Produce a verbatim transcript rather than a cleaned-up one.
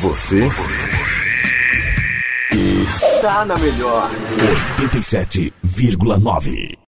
Você está na melhor. oitenta e sete vírgula nove